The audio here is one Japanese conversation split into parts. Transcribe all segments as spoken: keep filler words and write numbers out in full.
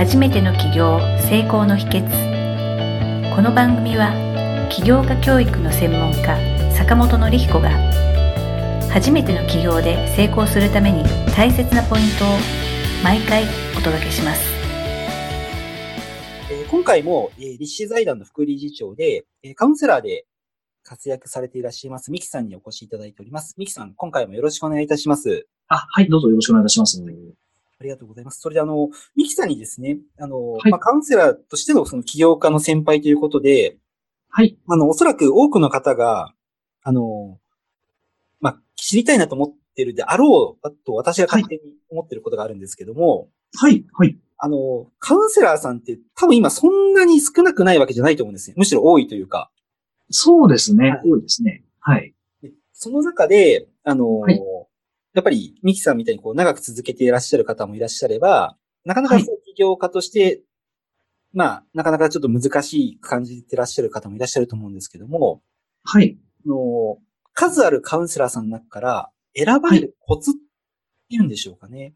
初めての起業成功の秘訣。この番組は起業家教育の専門家坂本典彦が初めての起業で成功するために大切なポイントを毎回お届けします。今回も立志財団の副理事長でカウンセラーで活躍されていらっしゃいます三木さんにお越しいただいております。三木さん、今回もよろしくお願いいたします。あ、はい、どうぞよろしくお願いいたします。ありがとうございます。それであの、三木さんにですね、あの、はい、まあ、カウンセラーとしてのその起業家の先輩ということで、はい。あの、おそらく多くの方が、あの、まあ、知りたいなと思ってるであろうと私が勝手に思ってることがあるんですけども、はい、はい。あの、カウンセラーさんって多分今そんなに少なくないわけじゃないと思うんですね。むしろ多いというか。そうですね。はい、多いですね。はい。その中で、あの、はい、やっぱり、三木さんみたいにこう長く続けていらっしゃる方もいらっしゃれば、なかなかそう起業家として、はい、まあ、なかなかちょっと難しい感じていらっしゃる方もいらっしゃると思うんですけども、はい。あの、数あるカウンセラーさんの中から選ばれるコツっていうんでしょうかね。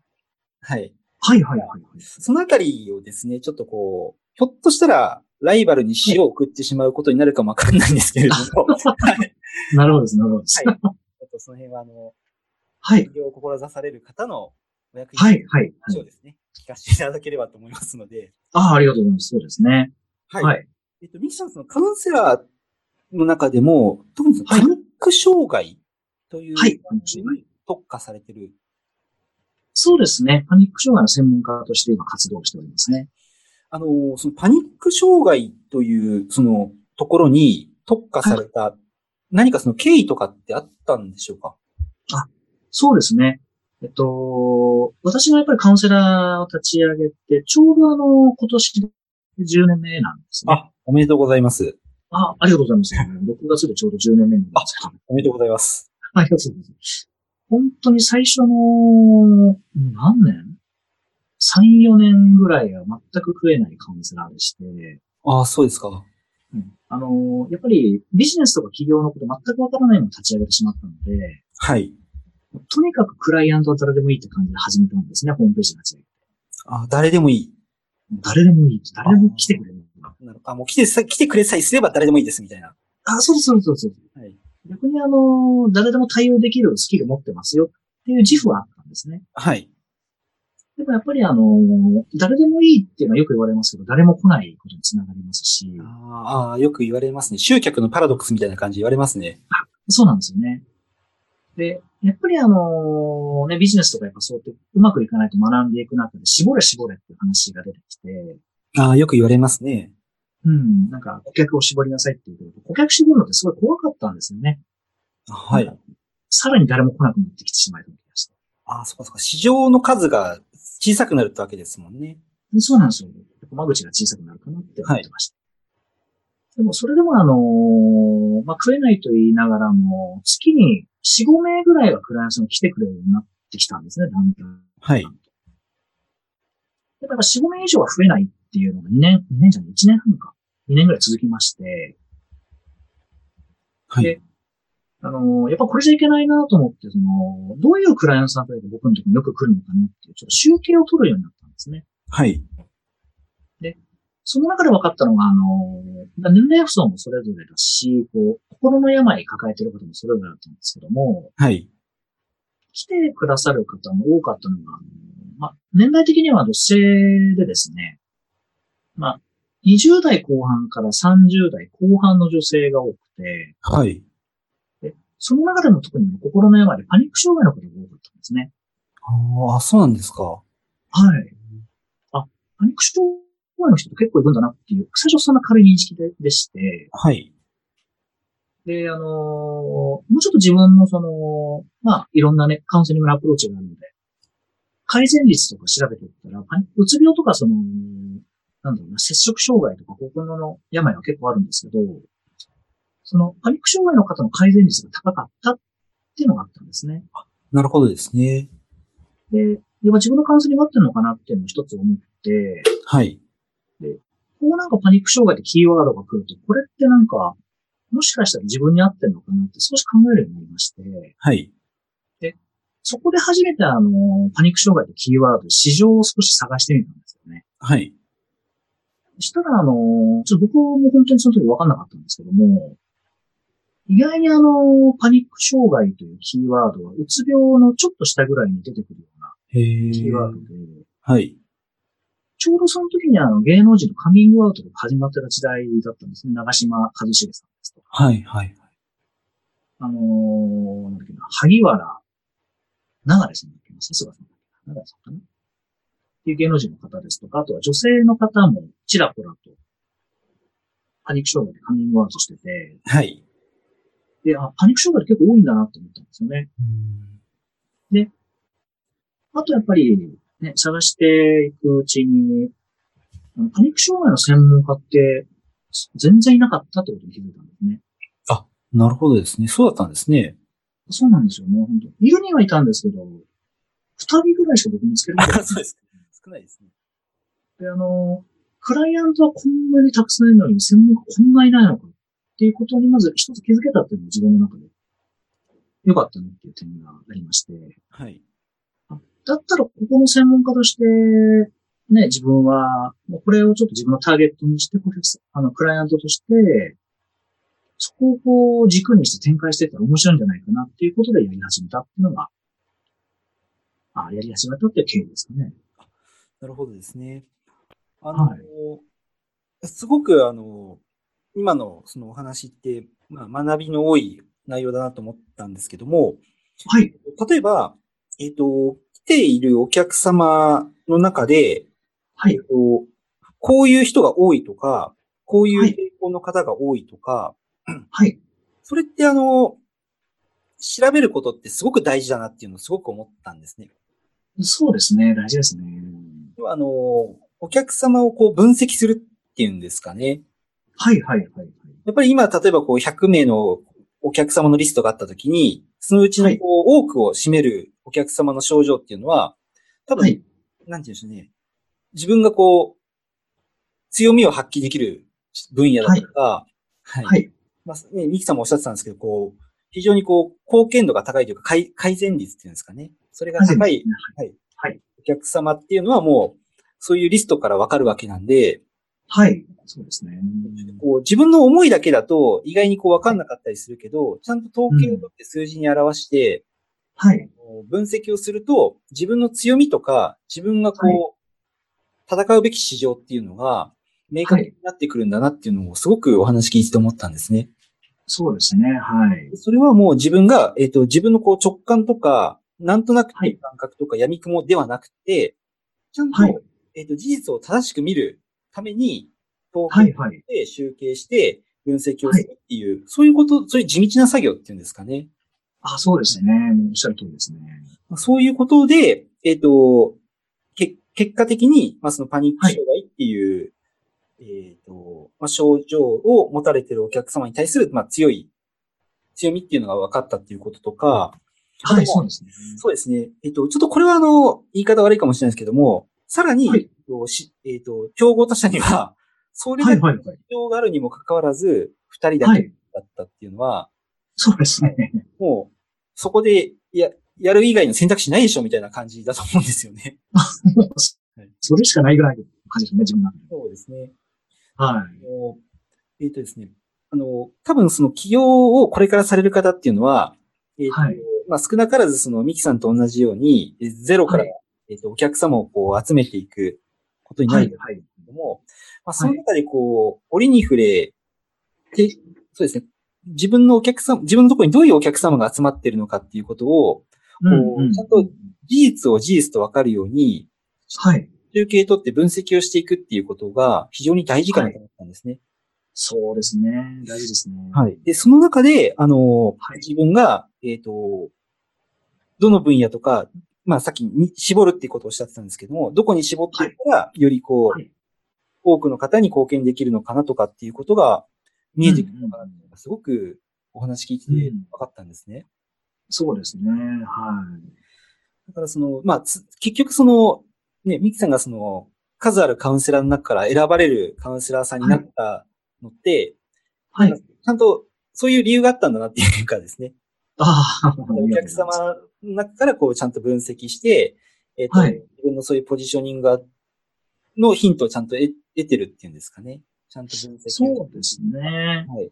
はい。はい、はい、はい、はい。そのあたりをですね、ちょっとこう、ひょっとしたら、ライバルに死を送ってしまうことになるかもわかんないんですけれども。はい、なるほどです、なるほどです。はい。ちょっとその辺は、あの、はい。起業を志される方のお役に立つ話をですね、聞かせていただければと思いますので。ああ、ありがとうございます。そうですね。はい。はい、えっと、三木さん、そのカウンセラーの中でも、特にパニック障害という、はい。特化されてる。そうですね。パニック障害の専門家として今活動しておりますね。あの、そのパニック障害という、その、ところに特化された、はい、何かその経緯とかってあったんでしょうか？あ、そうですね。えっと、私がやっぱりカウンセラーを立ち上げて、ちょうどあの、今年じゅうねんめなんですね。あ、おめでとうございます。あ、ありがとうございます。ろくがつでちょうどじゅうねんめなんですけど。あ、おめでとうございます。ありがとうございます。本当に最初の、何年？さん、よねんぐらいは全く食えないカウンセラーでして。ああ、そうですか。うん。あの、やっぱりビジネスとか企業のこと全くわからないのを立ち上げてしまったので。はい。とにかくクライアントは誰でもいいって感じで始めたんですね、ホームページ立ち上げて。ああ、誰でもいい。誰でもいい。誰でも来てくれる。なるほど。あ、もう来てさ、来てくれさえすれば誰でもいいです、みたいな。ああ、そうそうそうそう。はい。逆にあの、誰でも対応できるスキル持ってますよっていう自負はあったんですね。はい。でもやっぱりあの、誰でもいいっていうのはよく言われますけど、誰も来ないことにつながりますし。ああ、よく言われますね。集客のパラドックスみたいな感じ言われますね。あ、そうなんですよね。で、やっぱりあの、ね、ビジネスとかやっぱそうやってうまくいかないと学んでいく中で、絞れ絞れっていう話が出てきて。ああ、よく言われますね。うん、なんか顧客を絞りなさいっていうけど、顧客絞るのってすごい怖かったんですよね。はい。さらに誰も来なくなってきてしまいました。ああ、そっかそっか。市場の数が小さくなるってわけですもんね。そうなんですよ。間口が小さくなるかなって思ってました。はい、でも、それでもあの、まあ、食えないと言いながらも、月によん、ごめいぐらいはクライアントに来てくれるようになってきたんですね、だんだん。はい。だからよん、ごめい以上は増えないっていうのがにねん、にねんじゃない、いちねんはんか。にねんぐらい続きまして。はい。で、あの、やっぱこれじゃいけないなと思って、その、どういうクライアントさんとかが僕のところによく来るのかなっていう、ちょっと集計を取るようになったんですね。はい。で、その中で分かったのが、あの、年齢不相もそれぞれだし、こう、心の病抱えてる方もそれぞれだったんですけども、はい。来てくださる方も多かったのが、まあ、年代的には女性でですね、まあ、にじゅうだいこうはんからさんじゅうだいこうはんの女性が多くて、はい。その中でも特に心の病でパニック障害のことが多かったんですね。ああ、そうなんですか。はい。あ、パニック障害の人って結構いるんだなっていう、最初そんな軽い認識 で, でして。はい。で、あのー、もうちょっと自分のその、まあ、いろんなね、カウンセリングのアプローチがあるので、改善率とか調べていったら、パニックうつ病とかその、なんだろうな、摂食障害とか心の病は結構あるんですけど、そのパニック障害の方の改善率が高かったっていうのがあったんですね。あ、なるほどですね。で、やっぱ自分のカウンセリング合ってるのかなっていうのを一つ思って、はい。で、こうなんかパニック障害ってキーワードが来ると、これってなんか、もしかしたら自分に合ってるのかなって少し考えるようになりまして、はい。で、そこで初めてあの、パニック障害ってキーワード、市場を少し探してみたんですよね。はい。したら、あの、ちょっと僕も本当にその時分かんなかったんですけども、意外にあの、パニック障害というキーワードは、うつ病のちょっと下ぐらいに出てくるようなキーワードで、はい。ちょうどその時にあの、芸能人のカミングアウトが始まってた時代だったんですね。長嶋一茂さんですとか。はい、はい。あの、なんだっけな、萩原、長ですね。さすがさんだっけな。長さんかな。っていう芸能人の方ですとか、あとは女性の方もちらほらと、パニック障害でカミングアウトしてて、はい。で、あ、パニック障害って結構多いんだなって思ったんですよね。うんで、あとやっぱり、ね、探していくうちに、パニック障害の専門家って全然いなかったってことに気づいたんですね。あ、なるほどですね。そうだったんですね。そうなんですよね、本当に。いるにはいたんですけど、二人ぐらいしか僕見つけられない。そうです。少ないですね。で、あの、クライアントはこんなにたくさんいるのに、専門家こんないないのか。っていうことにまず一つ気づけたっていうのが自分の中で良かったなっていう点がありまして。はい。だったらここの専門家として、ね、自分は、これをちょっと自分のターゲットにして、あの、クライアントとして、そこをこう軸にして展開していったら面白いんじゃないかなっていうことでやり始めたっていうのが、あやり始めたっていう経緯ですかね。なるほどですね。あの、はい、すごくあの、今のそのお話って、まあ、学びの多い内容だなと思ったんですけども、はい。例えば、えっと、来ているお客様の中で、はい。えっと、こういう人が多いとか、こういう傾向の方が多いとか、はい。それってあの、調べることってすごく大事だなっていうのをすごく思ったんですね。そうですね。大事ですね。あの、お客様をこう分析するっていうんですかね。はいはいはい。やっぱり今、例えばこうひゃく名のお客様のリストがあったときに、そのうちのこう、はい、多くを占めるお客様の症状っていうのは、多分、はい、なんていうんでしょうね。自分がこう、強みを発揮できる分野だとか、はい。はい。まあ、ね、ミキさんもおっしゃってたんですけど、こう、非常にこう、貢献度が高いというか、改、改善率っていうんですかね。それが高い、はい。はい。お客様っていうのはもう、そういうリストからわかるわけなんで、はい。そうですね。こう自分の思いだけだと意外にこう分かんなかったりするけど、ちゃんと統計を取って数字に表して、うん、はい。分析をすると、自分の強みとか、自分がこう、はい、戦うべき市場っていうのが、明確になってくるんだなっていうのをすごくお話聞いて思ったんですね。そうですね。はい。それはもう自分が、えっと、自分のこう直感とか、なんとなく感覚とか闇雲ではなくて、ちゃんと、はい、えっと、事実を正しく見るために、統計で集計して分析をするっていう、はいはい、そういうこと、そういう地道な作業っていうんですかね。あ、そうですね。おっしゃる通りですね。そういうことで、えっと、け結果的に、まあ、そのパニック障害っていう、はい、えっと、まあ、症状を持たれているお客様に対する、まあ、強い、強みっていうのが分かったっていうこととか、はい、そうですね。そうですね。えっと、ちょっとこれはあの、言い方悪いかもしれないですけども、さらに、はい、えっと、競合他社には、それだけの必要があるにもかかわらず、二、はいはい、人だけだったっていうのは、はい、そうですね。もう、そこでや、やる以外の選択肢ないでしょみたいな感じだと思うんですよね。それしかないぐらいの感じですね、自分の中で。そうですね。はい。えっとですね、あの、多分その起業をこれからされる方っていうのは、えーとはい、まあ少なからずそのミキさんと同じように、ゼロから、はい、えーと、お客様をこう集めていくことになるんですけども、はいはいまあ、その中でこう、折に触れて、そうですね、自分のお客様、自分のところにどういうお客様が集まっているのかっていうことを、うんうん、ちゃんと事実を事実と分かるように、はい。集計取って分析をしていくっていうことが非常に大事かなと思ったんですね。はい、そうですね。大事ですね。はい。で、その中で、あの、はい、自分が、えっと、どの分野とか、まあさっきに絞るっていうことをおっしゃってたんですけども、どこに絞っていったら、はい、よりこう、はい多くの方に貢献できるのかなとかっていうことが見えてくるのかなっていうのがすごくお話聞いて分かったんですね。うん、そうですね。はい。だからその、まあ、結局その、ね、ミキさんがその、数あるカウンセラーの中から選ばれるカウンセラーさんになったのって、はい。はい、ちゃんとそういう理由があったんだなっていうかですね。ああ。お客様の中からこうちゃんと分析して、えっと、はい、自分のそういうポジショニングがのヒントをちゃんと得てるっていうんですかね。ちゃんと分析。そうですね。はい。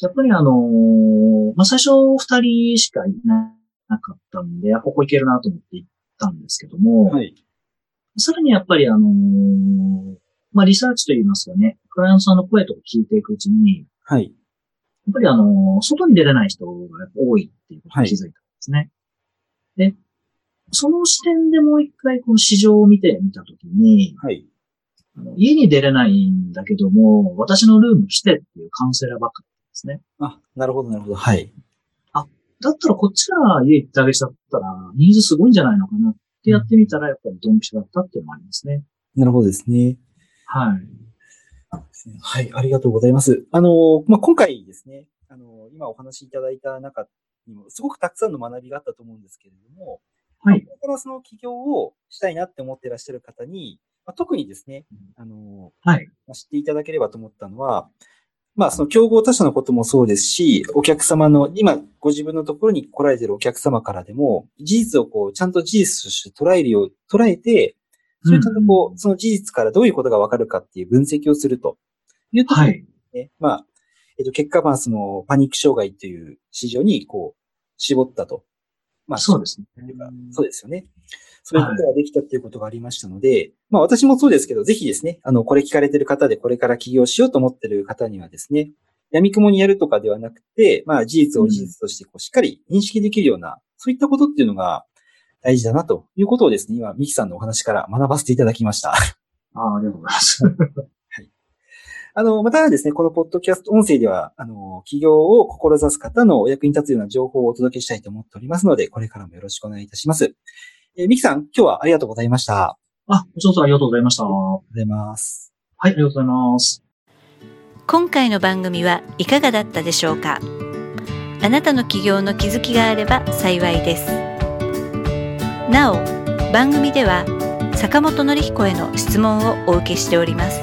やっぱりあのー、まあ、最初二人しかいなかったんで、ここいけるなと思って行ったんですけども、はい。さらにやっぱりあのー、まあ、リサーチといいますかね、クライアントさんの声とか聞いていくうちに、はい。やっぱりあのー、外に出れない人が多いっていうことに気づいたんですね。はい、で、その視点でもう一回この市場を見てみたときに、はい。あの家に出れないんだけども、私のルーム来てっていうカウンセラーばっかり。ですね。あ、なるほど、なるほど。はい。あ、だったらこっちから家行ってあげちゃったら、ニーズすごいんじゃないのかなってやってみたら、やっぱりドンピシャだったっていうのもありますね。なるほどですね。はい。はい、ありがとうございます。あの、まあ、今回ですね、あの、今お話しいただいた中にも、すごくたくさんの学びがあったと思うんですけれども、はい。これからその起業をしたいなって思っていらっしゃる方に、まあ、特にですね、あの、はい。まあ、知っていただければと思ったのは、まあ、その競合他社のこともそうですし、お客様の、今、ご自分のところに来られているお客様からでも、事実をこう、ちゃんと事実として捉えるよう、捉えて、それちゃんとこう、その事実からどういうことがわかるかっていう分析をするというところで、ね、まあ、えっと、結果、まあ、その、パニック障害という市場に、こう、絞ったと。まあ、そうですね。そうですよね。そういうことができたっていうことがありましたので、はい、まあ私もそうですけど、ぜひですね、あの、これ聞かれてる方でこれから起業しようと思ってる方にはですね、闇雲にやるとかではなくて、まあ事実を事実としてこうしっかり認識できるような、うん、そういったことっていうのが大事だなということをですね、今、ミキさんのお話から学ばせていただきました。ああ、ありがとうございます。はい。あの、またですね、このポッドキャスト音声では、あの、起業を志す方のお役に立つような情報をお届けしたいと思っておりますので、これからもよろしくお願いいたします。えー、ミキさん、今日はありがとうございました。あ、ご視聴ありがとうございました。ありがとうございます。はい、ありがとうございます。今回の番組はいかがだったでしょうか。あなたの起業の気づきがあれば幸いです。なお、番組では坂本典彦への質問をお受けしております。